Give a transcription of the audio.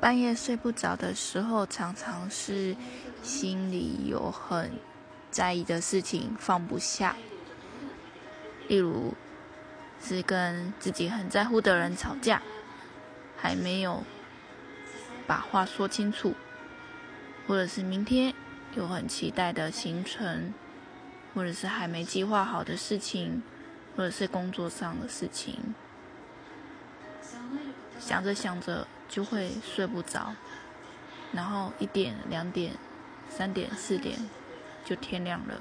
半夜睡不着的时候，常常是心里有很在意的事情放不下，例如是跟自己很在乎的人吵架，还没有把话说清楚，或者是明天有很期待的行程，或者是还没计划好的事情，或者是工作上的事情，想着想着就会睡不着，然后1点、2点、3点、4点就天亮了。